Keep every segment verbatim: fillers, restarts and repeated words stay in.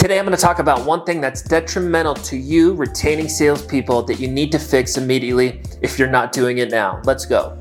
Today I'm going to talk about one thing that's detrimental to you retaining salespeople that you need to fix immediately if you're not doing it now. Let's go.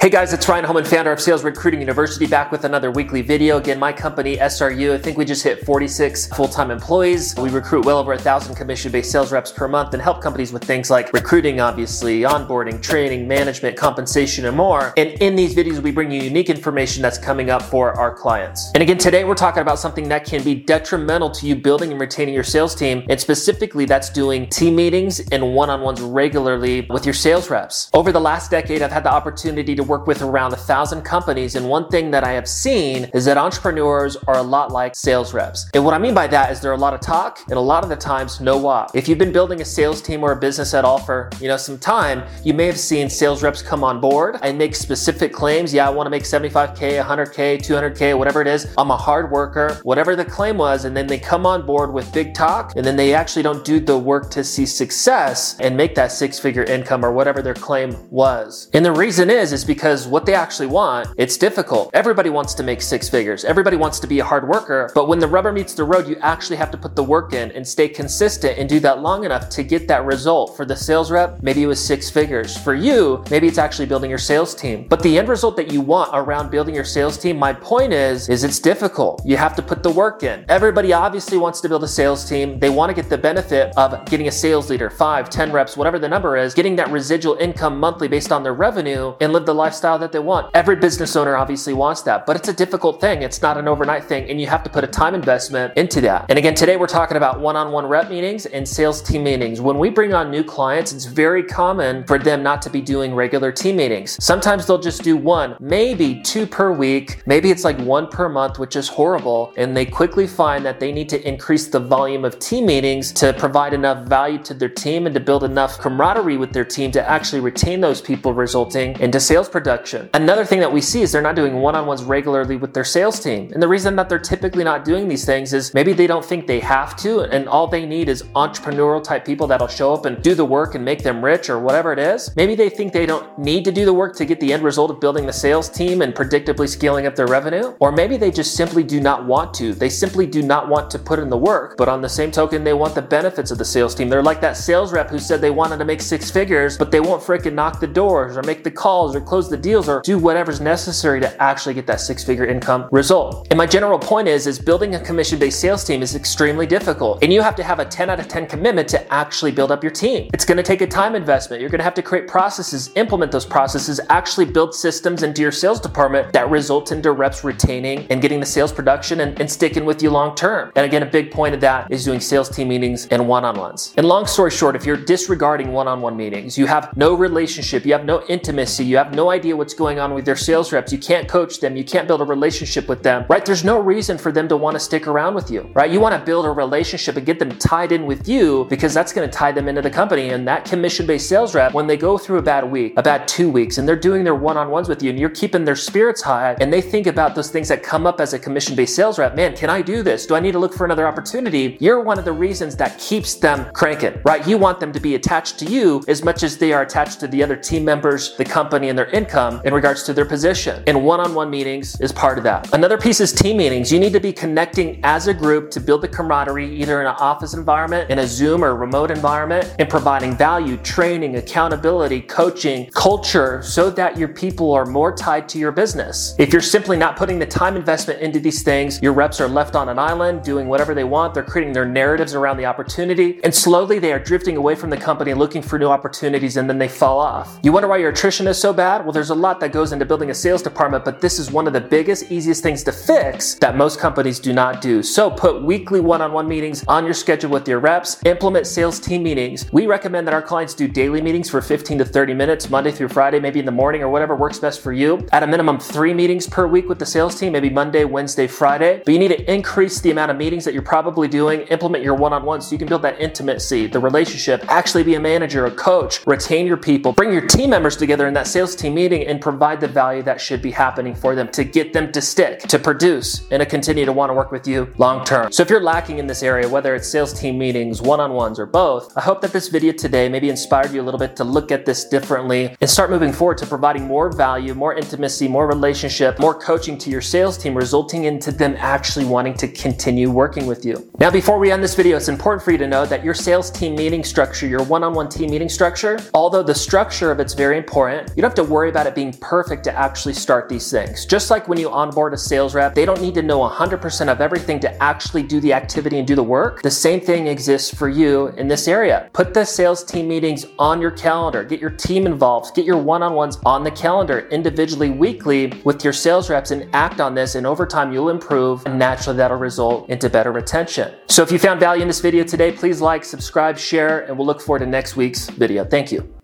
Hey guys, it's Ryan Homan, founder of Sales Recruiting University, back with another weekly video. Again, my company, S R U, I think we just hit forty-six full-time employees. We recruit well over a thousand commission-based sales reps per month and help companies with things like recruiting, obviously, onboarding, training, management, compensation, and more. And in these videos, we bring you unique information that's coming up for our clients. And again, today we're talking about something that can be detrimental to you building and retaining your sales team. And specifically, that's doing team meetings and one-on-ones regularly with your sales reps. Over the last decade, I've had the opportunity to work with around a thousand companies, and one thing that I have seen is that entrepreneurs are a lot like sales reps. And what I mean by that is there are a lot of talk and a lot of the times no walk. If you've been building a sales team or a business at all for you know some time, you may have seen sales reps come on board and make specific claims. Yeah, I want to make seventy-five K, one hundred K, two hundred K, whatever it is. I'm a hard worker, whatever the claim was, and then they come on board with big talk, and then they actually don't do the work to see success and make that six-figure income or whatever their claim was. And the reason is is because Because what they actually want, it's difficult. Everybody wants to make six figures. Everybody wants to be a hard worker. But when the rubber meets the road, you actually have to put the work in and stay consistent and do that long enough to get that result. For the sales rep, maybe it was six figures. For you, maybe it's actually building your sales team. But the end result that you want around building your sales team, my point is, is it's difficult. You have to put the work in. Everybody obviously wants to build a sales team. They want to get the benefit of getting a sales leader, five, ten reps, whatever the number is, getting that residual income monthly based on their revenue and live the life style that they want. Every business owner obviously wants that, but it's a difficult thing. It's not an overnight thing, and you have to put a time investment into that. And again, today we're talking about one-on-one rep meetings and sales team meetings. When we bring on new clients, it's very common for them not to be doing regular team meetings. Sometimes they'll just do one, maybe two per week. Maybe it's like one per month, which is horrible. And they quickly find that they need to increase the volume of team meetings to provide enough value to their team and to build enough camaraderie with their team to actually retain those people, resulting into sales production. Another thing that we see is they're not doing one-on-ones regularly with their sales team. And the reason that they're typically not doing these things is maybe they don't think they have to, and all they need is entrepreneurial type people that'll show up and do the work and make them rich or whatever it is. Maybe they think they don't need to do the work to get the end result of building the sales team and predictably scaling up their revenue. Or maybe they just simply do not want to. They simply do not want to put in the work, but on the same token, they want the benefits of the sales team. They're like that sales rep who said they wanted to make six figures, but they won't freaking knock the doors or make the calls or close the deals or do whatever's necessary to actually get that six-figure income result. And my general point is, is building a commission-based sales team is extremely difficult, and you have to have a ten out of ten commitment to actually build up your team. It's going to take a time investment. You're going to have to create processes, implement those processes, actually build systems into your sales department that result into reps retaining and getting the sales production and, and sticking with you long-term. And again, a big point of that is doing sales team meetings and one-on-ones. And long story short, if you're disregarding one-on-one meetings, you have no relationship, you have no intimacy, you have no idea what's going on with their sales reps. You can't coach them. You can't build a relationship with them, right? There's no reason for them to want to stick around with you, right? You want to build a relationship and get them tied in with you, because that's going to tie them into the company. And that commission-based sales rep, when they go through a bad week, a bad two weeks, and they're doing their one-on-ones with you and you're keeping their spirits high, and they think about those things that come up as a commission-based sales rep, man, can I do this? Do I need to look for another opportunity? You're one of the reasons that keeps them cranking, right? You want them to be attached to you as much as they are attached to the other team members, the company, and their income in regards to their position. And one-on-one meetings is part of that. Another piece is team meetings. You need to be connecting as a group to build the camaraderie, either in an office environment, in a Zoom or remote environment, and providing value, training, accountability, coaching, culture, so that your people are more tied to your business. If you're simply not putting the time investment into these things, your reps are left on an island doing whatever they want. They're creating their narratives around the opportunity, and slowly they are drifting away from the company, looking for new opportunities, and then they fall off. You wonder why your attrition is so bad? Well, there's There's a lot that goes into building a sales department, but this is one of the biggest, easiest things to fix that most companies do not do. So put weekly one-on-one meetings on your schedule with your reps. Implement sales team meetings. We recommend that our clients do daily meetings for fifteen to thirty minutes, Monday through Friday, maybe in the morning or whatever works best for you. At a minimum, three meetings per week with the sales team, maybe Monday, Wednesday, Friday. But you need to increase the amount of meetings that you're probably doing. Implement your one-on-one so you can build that intimacy, the relationship, actually be a manager, a coach, retain your people, bring your team members together in that sales team meeting and provide the value that should be happening for them to get them to stick, to produce, and to continue to want to work with you long term. So if you're lacking in this area, whether it's sales team meetings, one-on-ones, or both, I hope that this video today maybe inspired you a little bit to look at this differently and start moving forward to providing more value, more intimacy, more relationship, more coaching to your sales team, resulting into them actually wanting to continue working with you. Now, before we end this video, it's important for you to know that your sales team meeting structure, your one-on-one team meeting structure, although the structure of it's very important, you don't have to worry about it being perfect to actually start these things. Just like when you onboard a sales rep, they don't need to know one hundred percent of everything to actually do the activity and do the work. The same thing exists for you in this area. Put the sales team meetings on your calendar, get your team involved, get your one-on-ones on the calendar individually, weekly with your sales reps, and act on this, and over time you'll improve, and naturally that'll result into better retention. So if you found value in this video today, please like, subscribe, share, and we'll look forward to next week's video. Thank you.